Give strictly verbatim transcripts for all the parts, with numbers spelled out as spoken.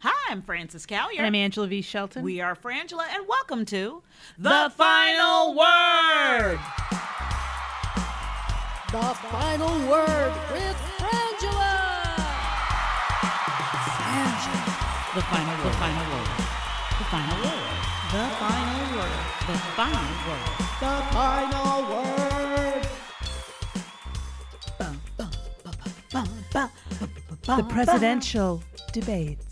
Hi, I'm Frances Callier. And I'm Angela V. Shelton. We are Frangela, and welcome to The, the Final Word. The Final Word with Frangela. Frangela. The Final Word. The Final Word. The Final Word. The Final Word. The Final Word. The Final Word. Bum, bum, bum, bum, bum, bum, bum, the presidential debates.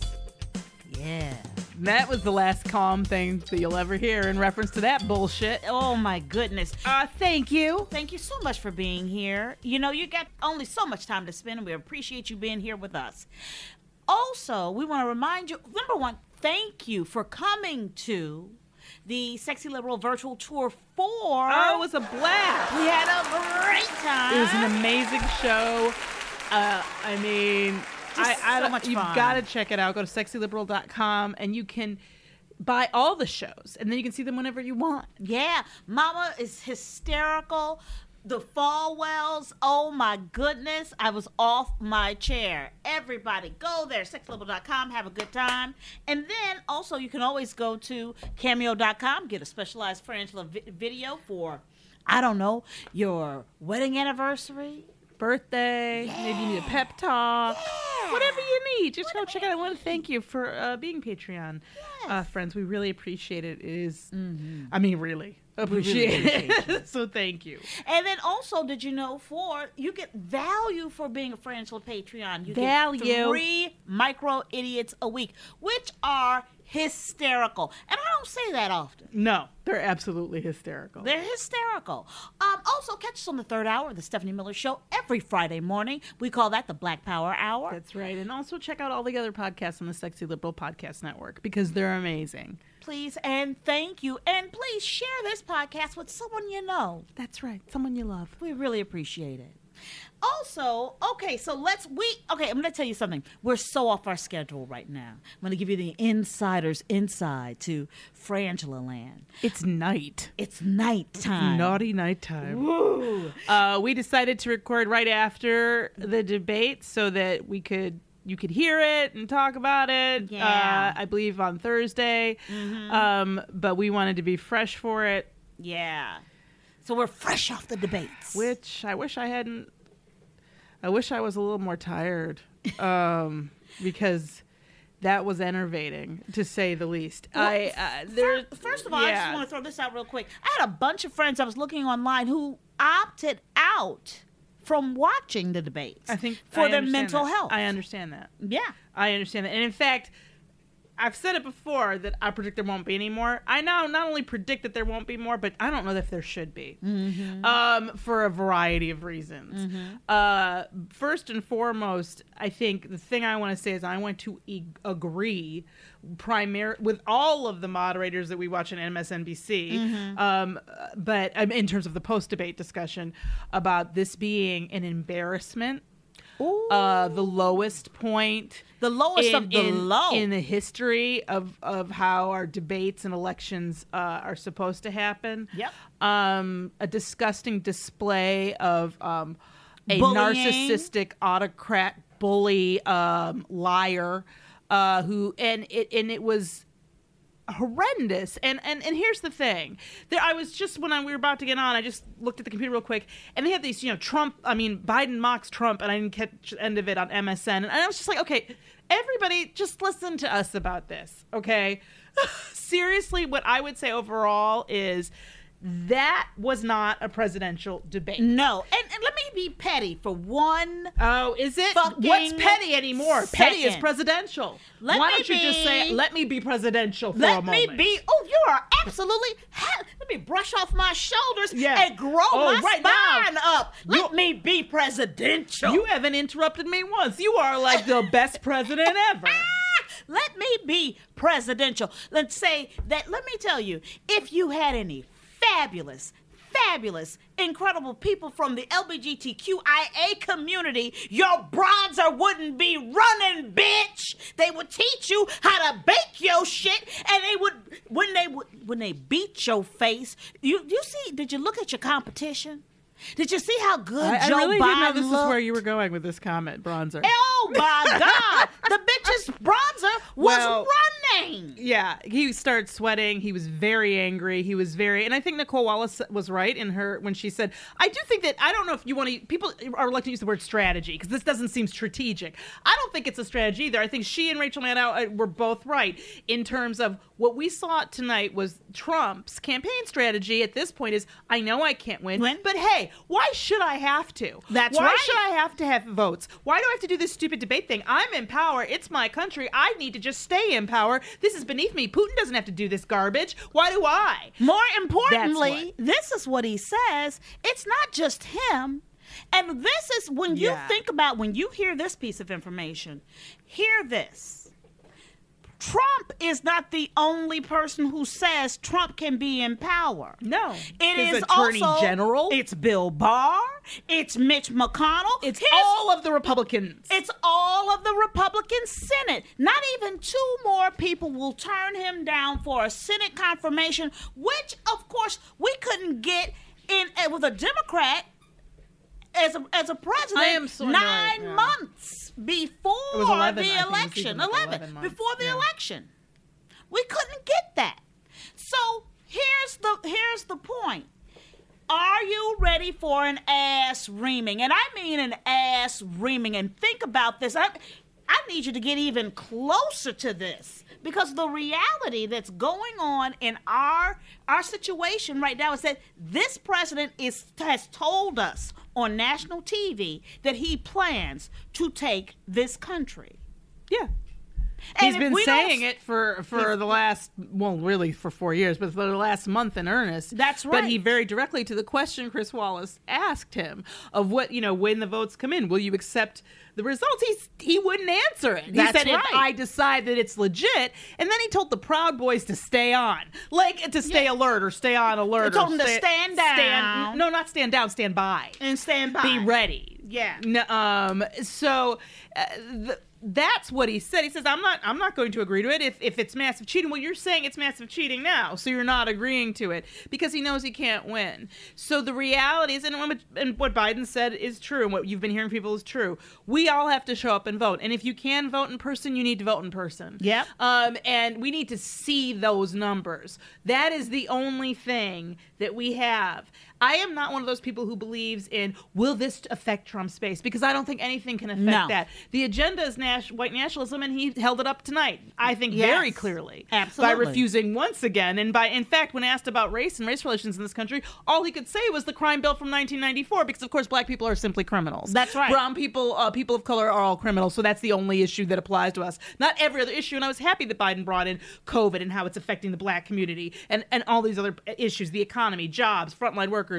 Yeah. That was the last calm thing that you'll ever hear in reference to that bullshit. Oh, my goodness. Uh, thank you. Thank you so much for being here. You know, you got only so much time to spend, and we appreciate you being here with us. Also, we want to remind you, number one, thank you for coming to the Sexy Liberal Virtual Tour four. Oh, it was a blast. We had a great time. It was an amazing show. Uh, I mean... I, I, so much you've fun. Got to check it out. Go to sexy liberal dot com and you can buy all the shows, and then you can see them whenever you want. Yeah. Mama is hysterical. The Falwells, oh my goodness, I was off my chair. Everybody go there, sex level dot com, have a good time. And then also you can always go to cameo dot com, get a specialized Frangela vi- video for, I don't know, your wedding anniversary. Birthday, yeah. Maybe you need a pep talk, yeah. Whatever you need, just whatever. Go check it out. I want to thank you for uh, being Patreon yes. uh, friends. We really appreciate it. It is, mm-hmm. I mean, really appreciate, really appreciate it. So thank you. And then also, did you know, for you get value for being a Frangela Patreon. You value. Get three micro idiots a week, which are hysterical, and I don't say that often. No, they're absolutely hysterical. They're hysterical. Um, also, catch us on the third hour of the Stephanie Miller Show every Friday morning. We call that the Black Power Hour. That's right. And also check out all the other podcasts on the Sexy Liberal Podcast Network, because they're amazing. Please and thank you, and please share this podcast with someone you know. That's right, someone you love. We really appreciate it. Also, okay, so let's, we, okay, I'm going to tell you something. We're so off our schedule right now. I'm going to give you the insider's inside to Frangela Land. It's night. It's nighttime. It's naughty nighttime. Woo. Uh, we decided to record right after the debate so that we could, you could hear it and talk about it, yeah. uh, I believe on Thursday. Mm-hmm. Um, but we wanted to be fresh for it. Yeah. So we're fresh off the debates. Which I wish I hadn't. I wish I was a little more tired, um, because that was enervating, to say the least. Well, I uh, there, first, first of all, yeah. I just want to throw this out real quick. I had a bunch of friends I was looking online who opted out from watching the debates. I think for I their mental that. health. I understand that. Yeah, I understand that. And in fact, I've said it before that I predict there won't be any more. I now not only predict that there won't be more, but I don't know if there should be, mm-hmm. um, for a variety of reasons. Mm-hmm. Uh, first and foremost, I think the thing I want to say is I want to e- agree primar- with all of the moderators that we watch on M S N B C, mm-hmm. um, but um, in terms of the post-debate discussion about this being an embarrassment. Uh, the lowest point. The lowest in, of the in, low. In the history of, of how our debates and elections uh, are supposed to happen. Yep. Um, a disgusting display of um, a bullying. narcissistic autocrat bully um, liar uh, who and it and it was horrendous. And, and and here's the thing. There I was just when I, we were about to get on, I just looked at the computer real quick, and they had these, you know, Trump, I mean, Biden mocks Trump, and I didn't catch the end of it on M S N. And I was just like, okay, everybody just listen to us about this, okay? Seriously, what I would say overall is that was not a presidential debate. No. And, and let me be petty for one. Oh, is it? What's petty anymore? Second. Petty is presidential. Let Why me don't you be, just say, let me be presidential for let a moment. Let me be. Oh, you are absolutely. Let me brush off my shoulders yeah. and grow oh, my right spine now, up. Let me be presidential. You haven't interrupted me once. You are like the best president ever. Let me be presidential. Let's say that, let me tell you, if you had any fabulous, fabulous, incredible people from the L G B T Q I A community, your bronzer wouldn't be running, bitch. They would teach you how to bake your shit, and they would, when they would, when they beat your face, you, you see, did you look at your competition? Did you see how good I, Joe I really Biden didn't know this looked? Is where you were going with this comment, bronzer. Oh, my God. The bitch's bronzer was well, running. Yeah. He started sweating. He was very angry. He was very... And I think Nicole Wallace was right in her when she said... I do think that... I don't know if you want to... People are reluctant to use the word strategy because this doesn't seem strategic. I don't think it's a strategy either. I think she and Rachel Maddow were both right in terms of what we saw tonight was Trump's campaign strategy at this point is, I know I can't win, win? but hey, why should I have to? That's why right. Why should I have to have votes? Why do I have to do this stupid debate thing? I'm in power. It's my country. I need to just stay in power. This is beneath me. Putin doesn't have to do this garbage. Why do I? More importantly, this is what he says. It's not just him. And this is when you yeah. think about, when you hear this piece of information, hear this. Trump is not the only person who says Trump can be in power. No. It His is Attorney also, General. It's Bill Barr. It's Mitch McConnell. It's His, all of the Republicans. It's all of the Republican Senate. Not even two more people will turn him down for a Senate confirmation, which, of course, we couldn't get in uh, with a Democrat as a, as a president I am so nine annoyed, yeah. months. Before eleven, the election, like eleven, eleven before the yeah. election, we couldn't get that. So here's the here's the point. Are you ready for an ass reaming? And I mean an ass reaming. And think about this. I I need you to get even closer to this because the reality that's going on in our our situation right now is that this president is has told us on national T V that he plans to take this country. Yeah. And he's been saying it for, for the last, well, really for four years, but for the last month in earnest. That's right. But he very directly to the question Chris Wallace asked him of what, you know, when the votes come in, will you accept the results? He's, he wouldn't answer it. He That's said, right. if I decide that it's legit, and then he told the Proud Boys to stay on, like to stay yeah. alert or stay on alert. He told them to stand down. Stand, no, not stand down, stand by. And stand by. Be ready. Yeah. No, um. So... Uh, the, That's what he said. He says, I'm not I'm not going to agree to it if, if it's massive cheating. Well, you're saying it's massive cheating now, so you're not agreeing to it because he knows he can't win. So the reality is, and what Biden said is true, and what you've been hearing people is true, we all have to show up and vote. And if you can vote in person, you need to vote in person. Yep. Um, and we need to see those numbers. That is the only thing that we have. I am not one of those people who believes in, will this affect Trump's base? Because I don't think anything can affect no. that. The agenda is nas- white nationalism, and he held it up tonight, I think yes. very clearly. Absolutely. By refusing once again. And by, in fact, when asked about race and race relations in this country, all he could say was the crime bill from nineteen ninety-four, because, of course, black people are simply criminals. That's right. Brown people, uh, people of color are all criminals, so that's the only issue that applies to us. Not every other issue, and I was happy that Biden brought in COVID and how it's affecting the black community and, and all these other issues, the economy, jobs, frontline workers.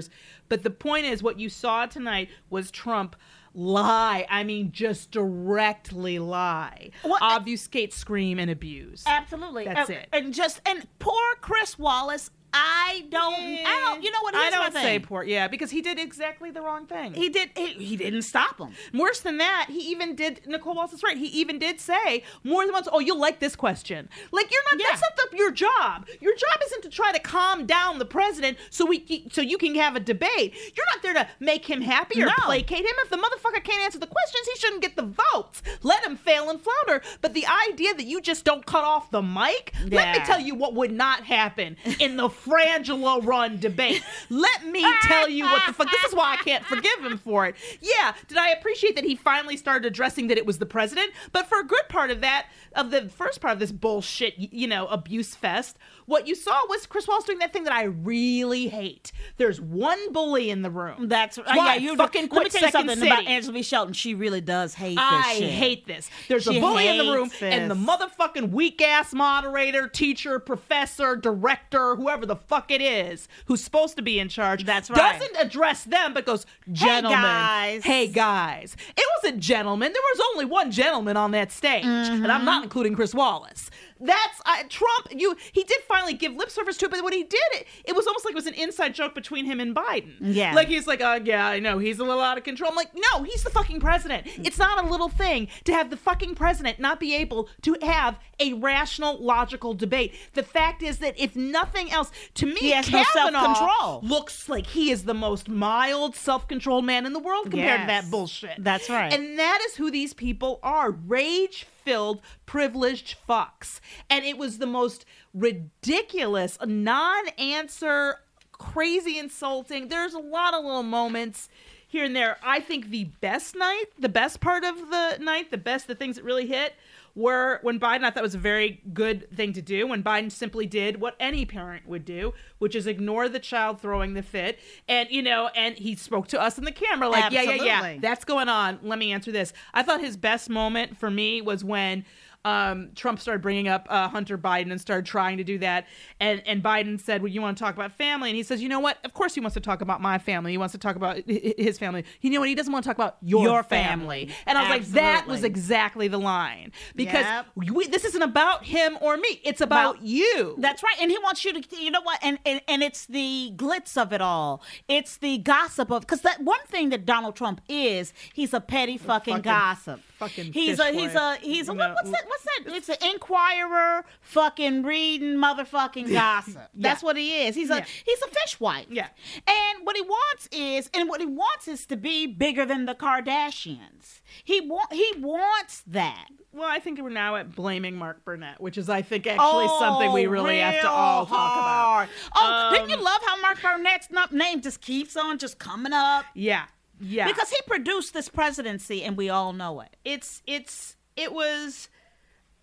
But the point is, what you saw tonight was Trump lie. I mean, just directly lie. Well, obfuscate, I, scream, and abuse. Absolutely. That's and, it. And just and poor Chris Wallace. I don't, yeah. I don't, you know what, here's I don't my say thing. Poor, yeah, because he did exactly the wrong thing. He did, he, he didn't stop him. Worse than that, he even did, Nicole Wallace is right, he even did say more than once, oh, you'll like this question. Like, you're not, yeah. that's not the, your job. Your job isn't to try to calm down the president so we, so you can have a debate. You're not there to make him happy or no. placate him. If the motherfucker can't answer the questions, he shouldn't get the votes. Let him fail and flounder. But the idea that you just don't cut off the mic, yeah. let me tell you what would not happen in the Frangela run debate. Let me tell you what the fuck. This is why I can't forgive him for it. Yeah, did I appreciate that he finally started addressing that it was the president? But for a good part of that, of the first part of this bullshit, you know, abuse fest, what you saw was Chris Wallace doing that thing that I really hate. There's one bully in the room. That's right. Uh, yeah, you fucking quit. Let me tell you something city. about Angela V. Shelton. She really does hate I this shit. I hate this. There's she a bully in the room, this. and the motherfucking weak ass moderator, teacher, professor, director, whoever the fuck it is who's supposed to be in charge. That's right. Doesn't address them, but goes, hey gentlemen, guys. hey guys. It was a gentleman. There was only one gentleman on that stage, mm-hmm. and I'm not including Chris Wallace. That's uh, Trump. You he did finally give lip service to it, but when he did it, it was almost like it was an inside joke between him and Biden. Yeah, like he's like, oh yeah, I know he's a little out of control. I'm like, no, he's the fucking president. It's not a little thing to have the fucking president not be able to have a rational, logical debate. The fact is that if nothing else, to me, he has Kavanaugh no self-control. Looks like he is the most mild, self-controlled man in the world compared yes. to that bullshit. That's right, and that is who these people are: rage. Filled, privileged fucks. And it was the most ridiculous, non-answer, crazy insulting. There's a lot of little moments here and there. I think the best night, the best part of the night, the best, the things that really hit were when Biden, I thought was a very good thing to do, when Biden simply did what any parent would do, which is ignore the child throwing the fit. And, you know, and he spoke to us in the camera like, Absolutely. yeah, yeah, yeah, that's going on. Let me answer this. I thought his best moment for me was when um, Trump started bringing up uh, Hunter Biden and started trying to do that. And, and Biden said, well, you want to talk about family? And he says, you know what? Of course he wants to talk about my family. He wants to talk about his family. You know what? He doesn't want to talk about your, your family. family. And I was Absolutely. like, that was exactly the line. Because yep. we, this isn't about him or me. It's about, about you. That's right. And he wants you to, you know what? And, and, and it's the glitz of it all. It's the gossip of, because that one thing that Donald Trump is, he's a petty fucking, fucking gossip. Fucking he's a, he's a, he's a, what, what's that? What's that? It's an inquirer, fucking reading, motherfucking gossip. yeah. That's what he is. He's a yeah. he's a fishwife. Yeah. And what he wants is, and what he wants is to be bigger than the Kardashians. He wa- he wants that. Well, I think we're now at blaming Mark Burnett, which is, I think, actually oh, something we really have to all hard. talk about. Oh, um, didn't you love how Mark Burnett's name just keeps on just coming up? Yeah. Yeah. Because he produced this presidency, and we all know it. It's it's it was.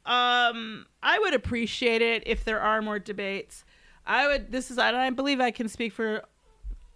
Um, I would appreciate it if there are more debates. I would, this is, I believe I can speak for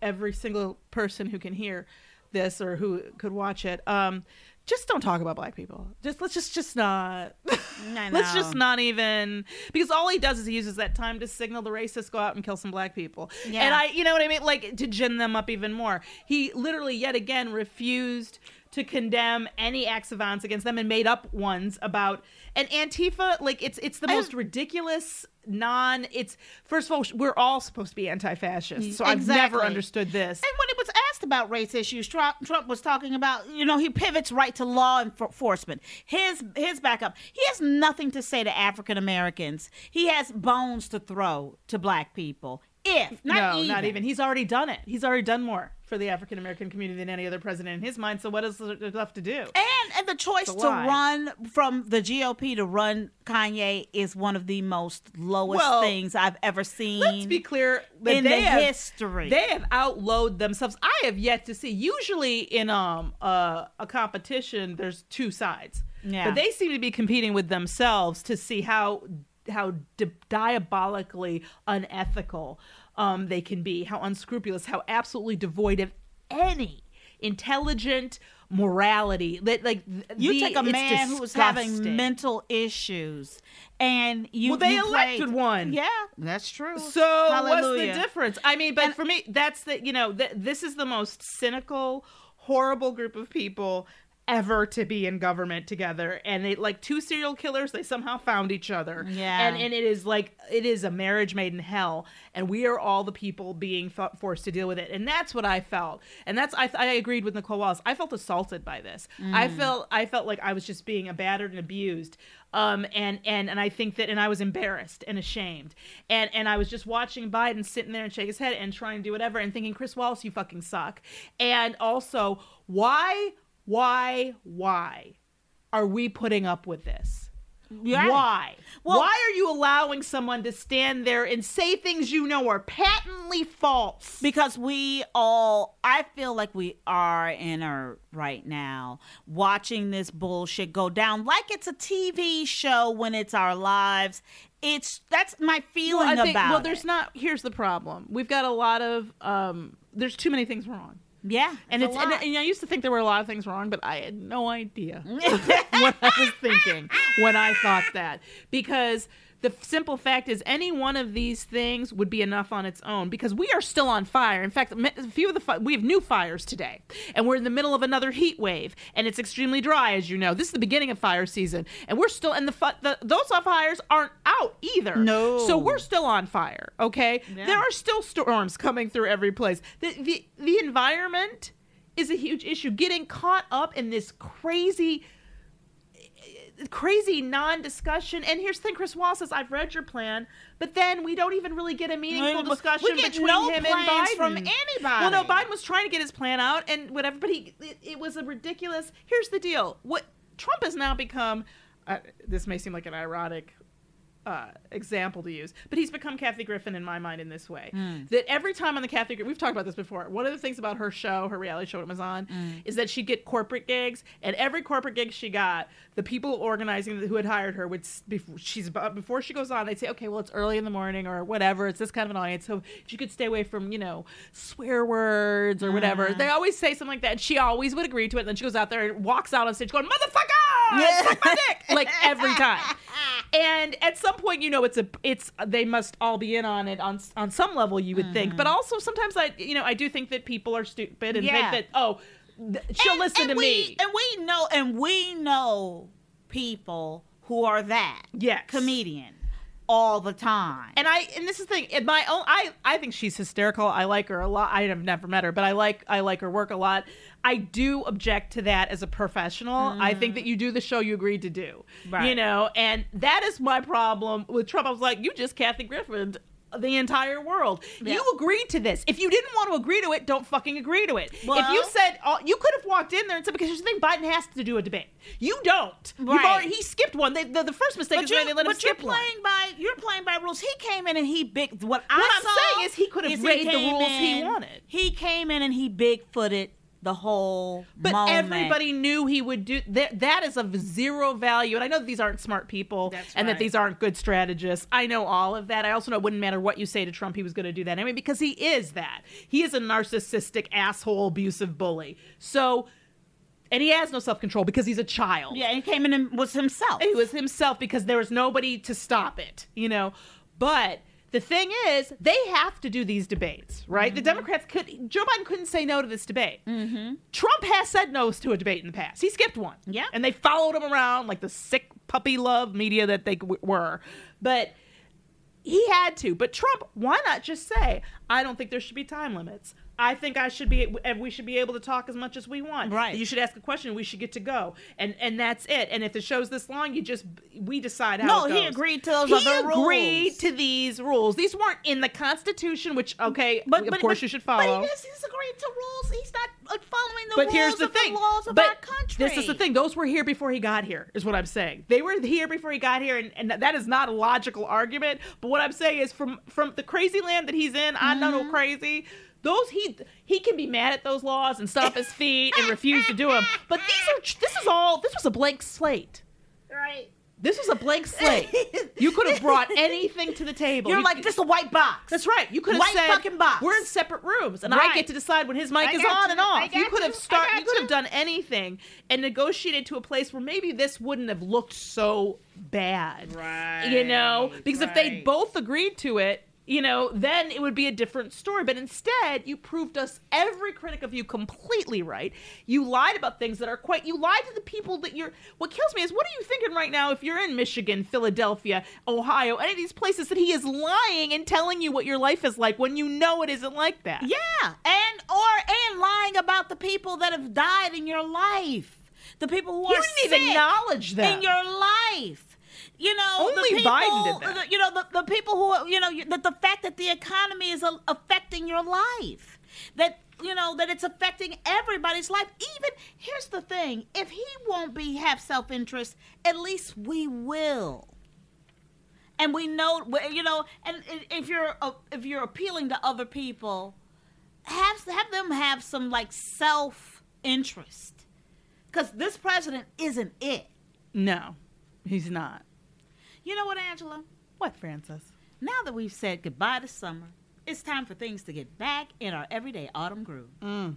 every single person who can hear this or who could watch it. Um, just don't talk about black people. Just, let's just, just not, I know. let's just not even, because all he does is he uses that time to signal the racists, go out and kill some black people. Yeah. And I, you know what I mean? Like, to gin them up even more. He literally yet again refused to condemn any acts of violence against them and made up ones about and Antifa. Like, it's it's the most ridiculous non it's first of all, we're all supposed to be anti-fascist, so exactly. I've never understood this. And when it was asked about race issues, Trump, Trump was talking about, you know, he pivots right to law enforcement, his his backup. He has nothing to say to African Americans. He has bones to throw to black people. If not no, even. not even. He's already done it. He's already done more for the African American community than any other president in his mind. So what is there left to do? And and the choice so to why? run from the G O P to run Kanye is one of the most lowest well, things I've ever seen. Let's be clear that in they the have, history, they have outlawed themselves. I have yet to see. Usually in um uh, a competition, there's two sides. Yeah. But they seem to be competing with themselves to see how. how di- diabolically unethical um, they can be, how unscrupulous, how absolutely devoid of any intelligent morality. That like th- you the, take a man who was having mental issues, and you well they you elected played. one. Yeah, that's true. So Hallelujah. what's the difference? I mean, but and, for me, that's the you know th- this is the most cynical, horrible group of people. ever to be in government together. And they, like two serial killers, they somehow found each other. Yeah. And, and it is like, it is a marriage made in hell. And we are all the people being th- forced to deal with it. And that's what I felt. And that's, I, I agreed with Nicole Wallace. I felt assaulted by this. Mm. I felt, I felt like I was just being battered and abused. Um, and, and, and I think that, and I was embarrassed and ashamed. And, and I was just watching Biden sitting there and shake his head and trying to do whatever and thinking, Chris Wallace, you fucking suck. And also, why, why, why are we putting up with this? Yeah. Why? Well, why are you allowing someone to stand there and say things you know are patently false? Because we all, I feel like we are in a right now watching this bullshit go down like it's a T V show when it's our lives. It's, that's my feeling well, I think, about well, there's it. not, here's the problem. We've got a lot of, um, there's too many things wrong. Yeah, and it's, it's and, and I used to think there were a lot of things wrong, but I had no idea what I was thinking when I thought that, because the simple fact is any one of these things would be enough on its own, because we are still on fire. In fact, a few of the fi- we have new fires today, and we're in the middle of another heat wave, and it's extremely dry, as you know. This is the beginning of fire season, and we're still and the, fu- the those fires aren't out either. No, so we're still on fire. Okay, yeah. There are still storms coming through every place. The the the environment is a huge issue. Getting caught up in this crazy. crazy non-discussion. And here's the thing, Chris Wallace says, I've read your plan, but then we don't even really get a meaningful discussion between no him and Biden. From anybody. Well, no, Biden was trying to get his plan out and whatever, but he it, it was a ridiculous... Here's the deal. What Trump has now become... Uh, this may seem like an ironic... Uh, example to use, but he's become Kathy Griffin in my mind in this way, mm. that every time on the Kathy Griffin, we've talked about this before, one of the things about her show, her reality show it was on, mm. is that she'd get corporate gigs, and every corporate gig she got, the people organizing who had hired her would, before, she's, before she goes on, they'd say, okay, well, it's early in the morning or whatever, it's this kind of an audience, so she could stay away from, you know, swear words or whatever. Uh. They always say something like that, and she always would agree to it, and then she goes out there and walks out on stage going, motherfucker! Yeah. Suck my dick! Like, every time. And at some point, you know, it's a, it's, they must all be in on it on on some level, you would mm-hmm. think. But also sometimes I, you know, I do think that people are stupid and yeah. think that, oh, th- she'll and, listen and to we, me. And we know, and we know people who are that yes. comedian all the time. And I, and this is the thing, in my own, I, I think she's hysterical. I like her a lot. I have never met her, but I like, I like her work a lot. I do object to that as a professional. Mm. I think that you do the show you agreed to do, right. you know, and that is my problem with Trump. I was like, you just Kathy Griffin the entire world. Yeah. You agreed to this. If you didn't want to agree to it, don't fucking agree to it. Well, if you said, oh, you could have walked in there and said, because here's the thing, Biden has to do a debate. You don't. Right. You've already, he skipped one. They, the, the first mistake but is you, when they let him skip one. But you're playing by, you're playing by rules. He came in and he big, what, what I saw I'm saying is he could have made the rules in, he wanted. He came in and he big-footed the whole but moment. Everybody knew he would do that. That is of zero value, and I know that these aren't smart people That's and right. that these aren't good strategists. I know all of that. I also know it wouldn't matter what you say to Trump, he was going to do that anyway, because he is that he is a narcissistic asshole abusive bully. So and he has no self-control because he's a child. Yeah, he came in and was himself. He was himself because there was nobody to stop it, you know. But the thing is, they have to do these debates, right? Mm-hmm. The Democrats could, Joe Biden couldn't say no to this debate. Mm-hmm. Trump has said no to a debate in the past. He skipped one. Yeah. And they followed him around like the sick puppy love media that they w- were. But he had to. But Trump, why not just say, I don't think there should be time limits. I think I should be, and we should be able to talk as much as we want. Right. You should ask a question. We should get to go, and and that's it. And if the show's this long, you just we decide how. No, it goes. he agreed to those he other rules. He agreed to these rules. These weren't in the Constitution, which okay, but, of but, course but, you should follow. But he's agreed to rules. He's not following the but rules here's the of thing. the laws of but our country. This is the thing. Those were here before he got here. Is what I'm saying. They were here before he got here, and, and that is not a logical argument. But what I'm saying is, from from the crazy land that he's in, mm-hmm. I know no crazy. Those he he can be mad at those laws and stomp his feet and refuse to do them. But these are this is all this was a blank slate, right? This was a blank slate. You could have brought anything to the table. You're you, like, this is a white box. That's right. You could have white said, fucking box. We're in separate rooms, and right. I get to decide when his mic I is on you. and off. You could have start. You, you could have done anything and negotiated to a place where maybe this wouldn't have looked so bad, right? You know, because right. if they both agreed to it. you know, then it would be a different story. But instead, you proved us, every critic of you, completely right. You lied about things that are quite, you lied to the people that you're, what kills me is, what are you thinking right now if you're in Michigan, Philadelphia, Ohio, any of these places, that he is lying and telling you what your life is like when you know it isn't like that? Yeah, and or and lying about the people that have died in your life. The people who you are sick even acknowledge them in your life. You know, only the people, Biden did that. You know, the, the people who, are, you know, that the fact that the economy is a, affecting your life, that, you know, that it's affecting everybody's life. Even, here's the thing, if he won't be have self-interest, at least we will. And we know, you know, and if you're if you're appealing to other people, have have them have some like self-interest, because this president isn't it. No, he's not. You know what, Angela? What, Frances? Now that we've said goodbye to summer, it's time for things to get back in our everyday autumn groove. Mm.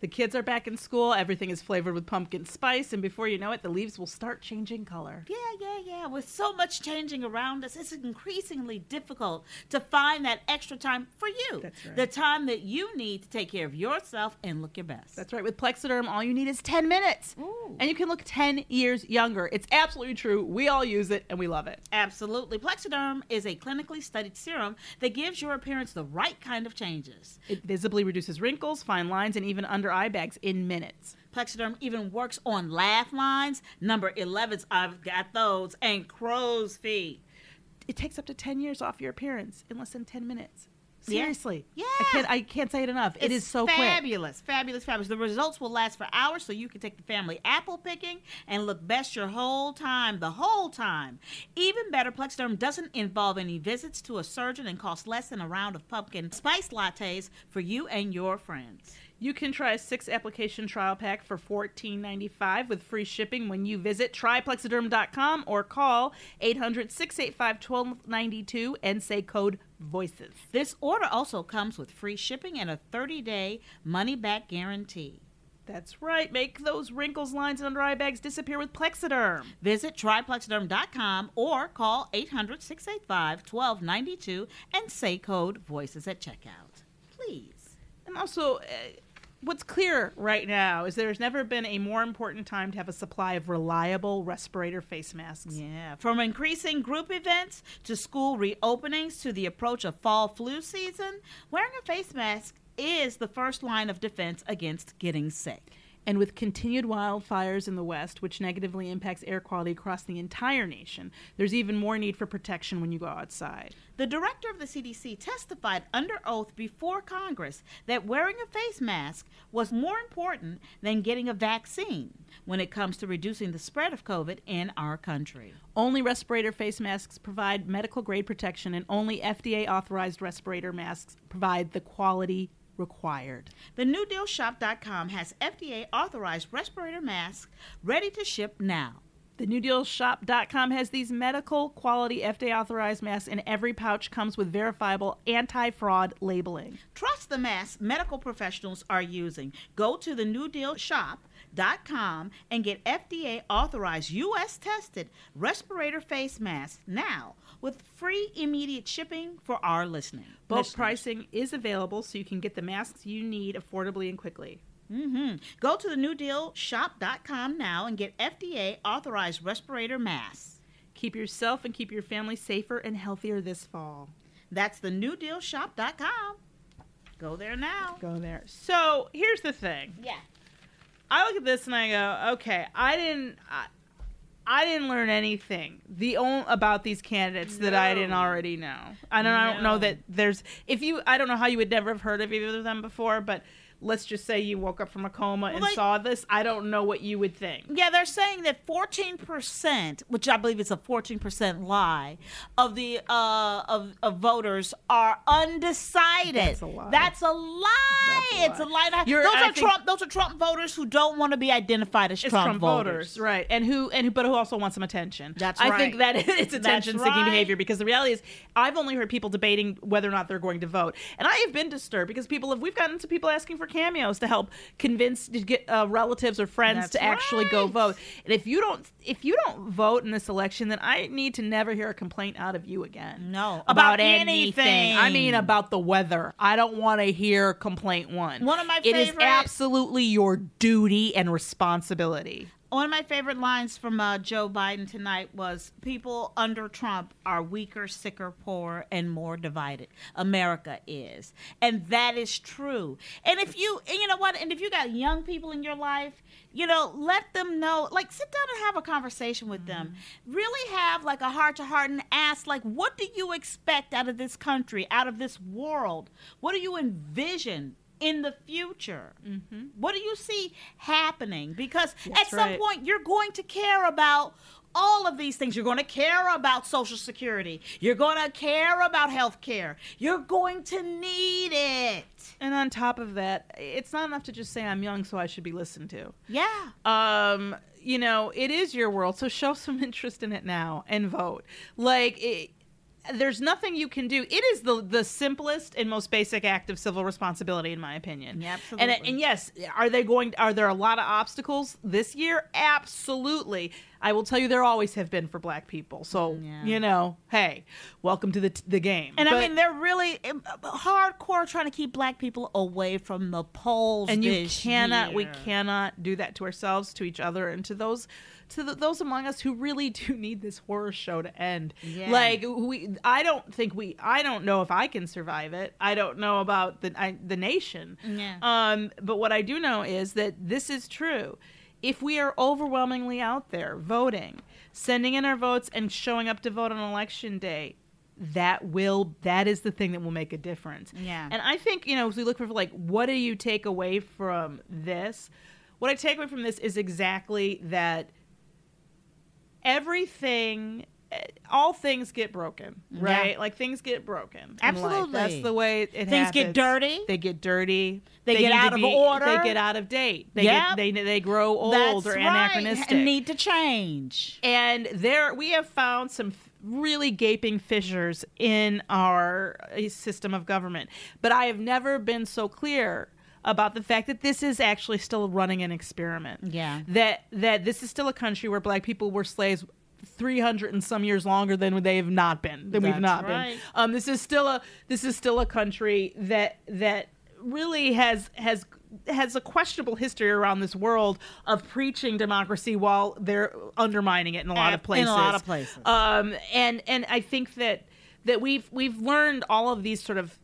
The kids are back in school. Everything is flavored with pumpkin spice. And before you know it, the leaves will start changing color. Yeah, yeah, yeah. With so much changing around us, it's increasingly difficult to find that extra time for you. That's right. The time that you need to take care of yourself and look your best. That's right. With Plexaderm, all you need is ten minutes. Ooh. And you can look ten years younger. It's absolutely true. We all use it, and we love it. Absolutely. Plexaderm is a clinically studied serum that gives your appearance the right kind of changes. It visibly reduces wrinkles, fine lines, and even under eye bags in minutes. Plexaderm even works on laugh lines, number elevens, I've got those, and crow's feet. It takes up to ten years off your appearance in less than ten minutes. Seriously. Yeah. I can't, I can't say it enough. It's it is so fabulous, quick. Fabulous, fabulous. The results will last for hours, so you can take the family apple picking and look best your whole time, the whole time. Even better, Plexaderm doesn't involve any visits to a surgeon and costs less than a round of pumpkin spice lattes for you and your friends. You can try a six-application trial pack for fourteen dollars and ninety-five cents with free shipping when you visit try plexaderm dot com or call eight hundred, six eight five, one two nine two and say code VOICES. This order also comes with free shipping and a thirty-day money-back guarantee. That's right. Make those wrinkles, lines, and under-eye bags disappear with Plexaderm. Visit try plexaderm dot com or call eight hundred, six eight five, one two nine two and say code VOICES at checkout. Please. And also... Uh, What's clear right now is there's never been a more important time to have a supply of reliable respirator face masks. Yeah. From increasing group events to school reopenings to the approach of fall flu season, wearing a face mask is the first line of defense against getting sick. And with continued wildfires in the West, which negatively impacts air quality across the entire nation, there's even more need for protection when you go outside. The director of the C D C testified under oath before Congress that wearing a face mask was more important than getting a vaccine when it comes to reducing the spread of COVID in our country. Only respirator face masks provide medical-grade protection, and only F D A-authorized respirator masks provide the quality required. The new deal shop dot com has F D A authorized respirator masks ready to ship now. The new deal shop dot com has these medical quality F D A authorized masks, and every pouch comes with verifiable anti-fraud labeling. Trust the masks medical professionals are using. Go to the new deal shop dot com and get F D A authorized U S tested respirator face masks now, with free immediate shipping for our listening. Bulk pricing is available, so you can get the masks you need affordably and quickly. Mm-hmm. Go to the new deal shop dot com now and get F D A-authorized respirator masks. Keep yourself and keep your family safer and healthier this fall. That's the new deal shop dot com. Go there now. Go there. So here's the thing. Yeah. I look at this and I go, okay, I didn't... I, I didn't learn anything the only, about these candidates no. that I didn't already know. I don't, no. I don't know that there's... If you... I don't know how you would never have heard of either of them before, but let's just say you woke up from a coma well, and like, saw this. I don't know what you would think. Yeah, they're saying that fourteen percent, which I believe is a fourteen percent lie, of the uh, of, of voters are undecided. That's a lie. That's a lie. That's a lie. It's a lie. You're, those I are Trump. Those are Trump voters who don't want to be identified as, as Trump, Trump voters, voters, right? And who and who, but who also want some attention. That's I right. I think that it's attention-seeking right. behavior, because the reality is, I've only heard people debating whether or not they're going to vote, and I have been disturbed because people have. We've gotten to people asking for cameos to help convince to get uh, relatives or friends That's to right. actually go vote. And if you don't, if you don't vote in this election, then I need to never hear a complaint out of you again. No, about, about anything. anything. I mean, about the weather. I don't want to hear complaint one. One of my favorite. It is absolutely your duty and responsibility. One of my favorite lines from uh, Joe Biden tonight was, people under Trump are weaker, sicker, poorer, and more divided. America is. And that is true. And if you, and you know what, and if you got young people in your life, you know, let them know, like sit down and have a conversation with mm-hmm. them. Really have like a heart to heart and ask, like, what do you expect out of this country, out of this world? What do you envision in the future? Mm-hmm. What do you see happening? Because That's at some right. point, you're going to care about all of these things. You're going to care about Social Security. You're going to care about health care. You're going to need it. And on top of that, it's not enough to just say I'm young, so I should be listened to. Yeah. Um, you know, it is your world, so show some interest in it now and vote. Like, it, there's nothing you can do. It is the the simplest and most basic act of civil responsibility, in my opinion. Yeah, absolutely. And, and yes, are they going? Are there a lot of obstacles this year? Absolutely. I will tell you, there always have been for Black people. So, yeah. you know, hey, welcome to the the game. And but, I mean, they're really hardcore trying to keep Black people away from the polls. And you this cannot, year. we cannot do that to ourselves, to each other, and to those, to the, those among us who really do need this horror show to end. Yeah. Like we, I don't think we, I don't know if I can survive it. I don't know about the I, the nation. Yeah. Um. But what I do know is that this is true. If we are overwhelmingly out there voting, sending in our votes and showing up to vote on election day, that will, that is the thing that will make a difference. Yeah. And I think, you know, as we look for like, what do you take away from this? What I take away from this is exactly that everything, all things get broken, right? Yeah. Like things get broken. Absolutely. That's the way it happens. Things get dirty. They get dirty. They, they get out of order. They get out of date. They yep. get, they they grow old That's or right. anachronistic. And need to change. And there we have found some really gaping fissures in our system of government. But I have never been so clear about the fact that this is actually still running an experiment. Yeah. That that this is still a country where Black people were slaves three hundred and some years longer than they have not been than That's we've not right. been. Um, this is still a this is still a country that that really has has has a questionable history around this world of preaching democracy while they're undermining it in a lot of places. In a lot of places. Um, and and I think that that we've we've learned all of these sort of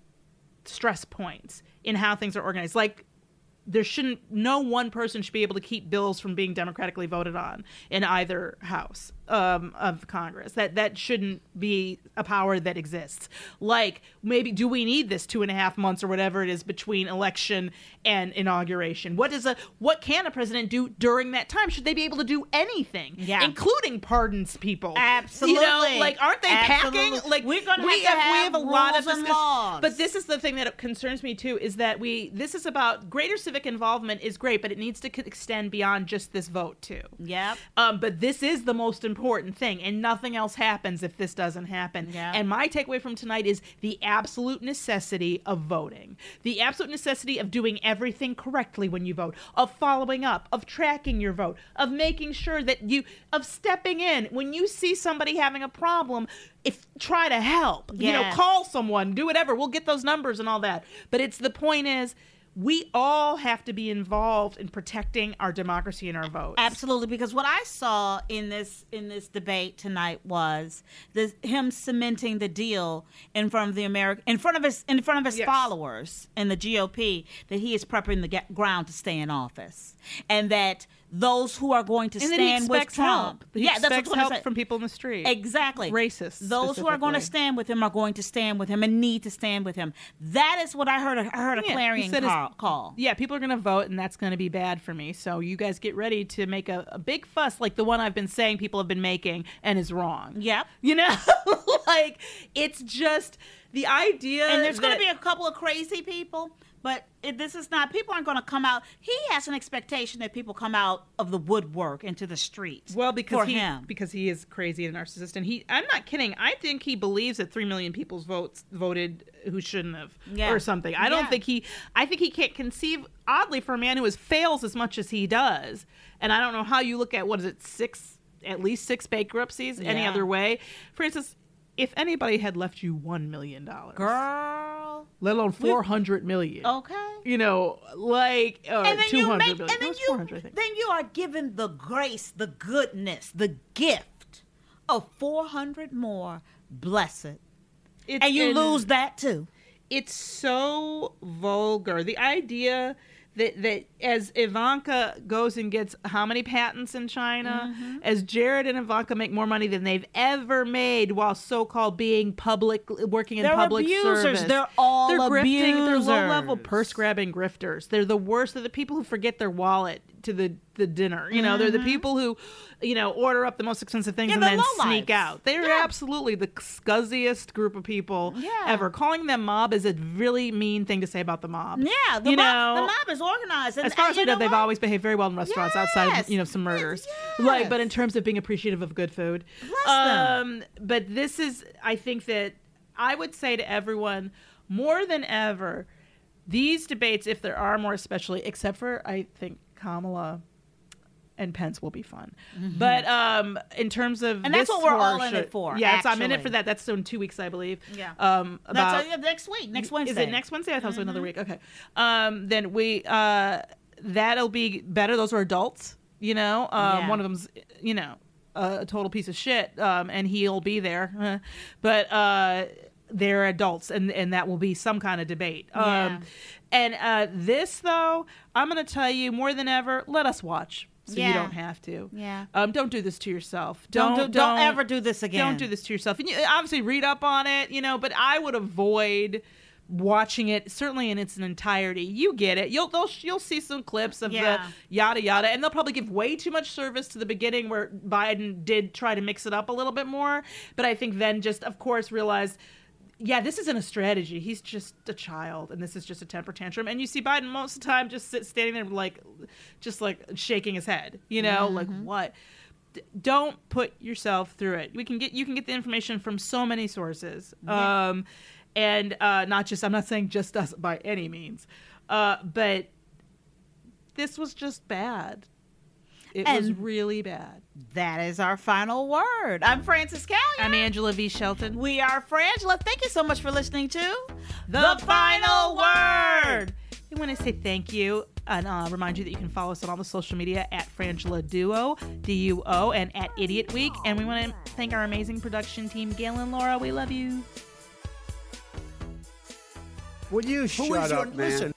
stress points in how things are organized. Like, there shouldn't no one person should be able to keep bills from being democratically voted on in either house um, of Congress. That that shouldn't be a power that exists. Like, maybe do we need this two and a half months or whatever it is between election and inauguration? What does a what can a president do during that time? Should they be able to do anything, yeah. including pardons people? Absolutely. You know, like, aren't they Absolutely. packing? Like, we're going we to have, have, we have a lot of discussion. But this is the thing that concerns me too: is that we this is about greater civilization. Involvement is great, but it needs to extend beyond just this vote too. Yep. Um, but this is the most important thing, and nothing else happens if this doesn't happen. Yep. And my takeaway from tonight is the absolute necessity of voting, the absolute necessity of doing everything correctly when you vote, of following up, of tracking your vote, of making sure that you, of stepping in when you see somebody having a problem. If try to help, yes. you know, call someone, do whatever. We'll get those numbers and all that. But it's the point is, we all have to be involved in protecting our democracy and our votes. Absolutely, because what I saw in this in this debate tonight was this, him cementing the deal in front of the Ameri- in front of his in front of his yes. followers in the G O P that he is prepping the get- ground to stay in office, and that those who are going to and stand with Trump, help. He yeah, expects that's what help from people in the street. Exactly, racists. Those who are going to stand with him are going to stand with him and need to stand with him. That is what I heard. I heard a yeah, clarion call, call. Yeah, people are going to vote, and that's going to be bad for me. So you guys get ready to make a, a big fuss, like the one I've been saying people have been making, and is wrong. Yep. You know, like it's just the idea. And there's going to be a couple of crazy people But it, this is not, people aren't going to come out. He has an expectation that people come out of the woodwork into the streets. Well, because for he, him. because he is crazy and a narcissist. And he, I'm not kidding. I think he believes that three million people's votes voted who shouldn't have yeah. or something. I don't yeah. think he, I think he can't conceive, oddly, for a man who is, fails as much as he does. And I don't know how you look at, what is it, six, at least six bankruptcies yeah. any other way. Frances, if anybody had left you one million dollars. Girl. Let alone four hundred million dollars. Okay. You know, like, or and then two hundred million dollars. And then you, I think. Then you are given the grace, the goodness, the gift of four hundred more. Blessed. It's, and you and lose that too. It's so vulgar. The idea that, that as Ivanka goes and gets how many patents in China, mm-hmm. as Jared and Ivanka make more money than they've ever made while so-called being public, working in they're public abusers. service. They're all they're abusers. Grifting, they're low-level purse-grabbing grifters. They're the worst. They're the people who forget their wallet to the, the dinner. You know, mm-hmm. they're the people who, you know, order up the most expensive things yeah, and the then sneak lives. out. They're yeah. absolutely the scuzziest group of people yeah. ever. Calling them mob is a really mean thing to say about the mob. Yeah, the, you mob, know? the mob is organized. And, as far as we know, know they've always behaved very well in restaurants yes. outside, you know, some murders. Yes. Like, but in terms of being appreciative of good food. Bless um, them. But this is, I think that I would say to everyone, more than ever, these debates, if there are more especially, except for, I think, Kamala and Pence will be fun. Mm-hmm. But um, in terms of And that's what we're all should, in it for. Yeah, so I'm in it for that. That's in two weeks, I believe. Yeah. Um, about, that's uh, next week, next Wednesday. Is it next Wednesday? I thought mm-hmm. it was another week. Okay. Um, then we, uh, that'll be better. Those are adults, you know. Um, yeah. One of them's, you know, a, a total piece of shit, um, and he'll be there. But uh, they're adults, and, and that will be some kind of debate. Um, yeah. And uh, this, though, I'm going to tell you more than ever, let us watch so yeah. you don't have to. Yeah. Um, don't do this to yourself. Don't don't, do, don't don't ever do this again. Don't do this to yourself. And you, obviously, read up on it, you know, but I would avoid watching it, certainly in its entirety. You get it. You'll they'll, you'll see some clips of yeah. the yada yada, and they'll probably give way too much service to the beginning where Biden did try to mix it up a little bit more. But I think then just, of course, realize... yeah, this isn't a strategy. He's just a child, and this is just a temper tantrum. And you see Biden most of the time just sit, standing there like, just like shaking his head, you know, mm-hmm. like what? D- don't put yourself through it. We can get you can get the information from so many sources, yeah. um, and uh, not just. I'm not saying just us by any means, uh, but this was just bad. It and was really bad. That is our final word. I'm Frances Callier. I'm Angela V. Shelton. We are Frangela. Thank you so much for listening to The, the Final Word. We want to say thank you and uh, remind you that you can follow us on all the social media at Frangela Duo, D U O, and at Idiot Week. And we want to thank our amazing production team, Gail and Laura. We love you. Will you shut up, man? Listen.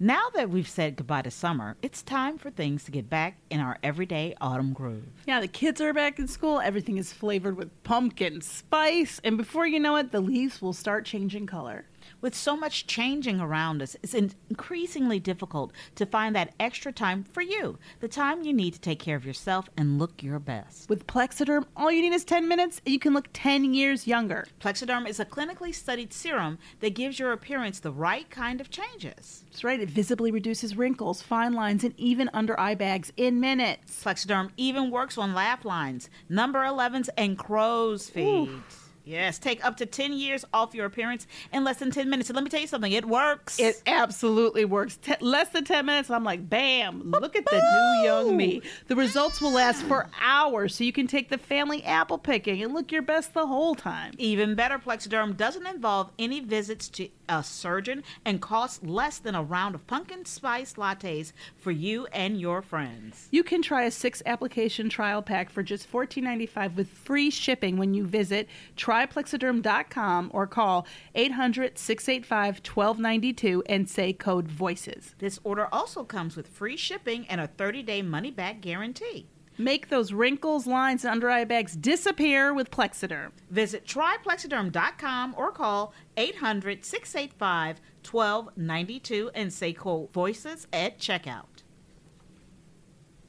Now that we've said goodbye to summer, it's time for things to get back in our everyday autumn groove. Yeah, the kids are back in school. Everything is flavored with pumpkin spice. And before you know it, the leaves will start changing color. With so much changing around us, it's increasingly difficult to find that extra time for you, the time you need to take care of yourself and look your best. With Plexaderm, all you need is ten minutes, and you can look ten years younger. Plexaderm is a clinically studied serum that gives your appearance the right kind of changes. That's right. It visibly reduces wrinkles, fine lines, and even under-eye bags in minutes. Plexaderm even works on laugh lines, number elevens, and crow's feet. Ooh. Yes, take up to ten years off your appearance in less than ten minutes. And let me tell you something, it works. It absolutely works. T- less than ten minutes, I'm like, bam, look at the new young me. The results will last for hours, so you can take the family apple picking and look your best the whole time. Even better, Plexaderm doesn't involve any visits to a surgeon and costs less than a round of pumpkin spice lattes for you and your friends. You can try a six-application trial pack for just fourteen dollars and ninety-five cents with free shipping when you visit Try Plexaderm dot com or call eight hundred, six eight five, one two nine two and say code VOICES. This order also comes with free shipping and a thirty-day money-back guarantee. Make those wrinkles, lines, and under-eye bags disappear with Plexaderm. Visit Try Plexaderm dot com or call eight hundred, six eight five, one two nine two and say code VOICES at checkout.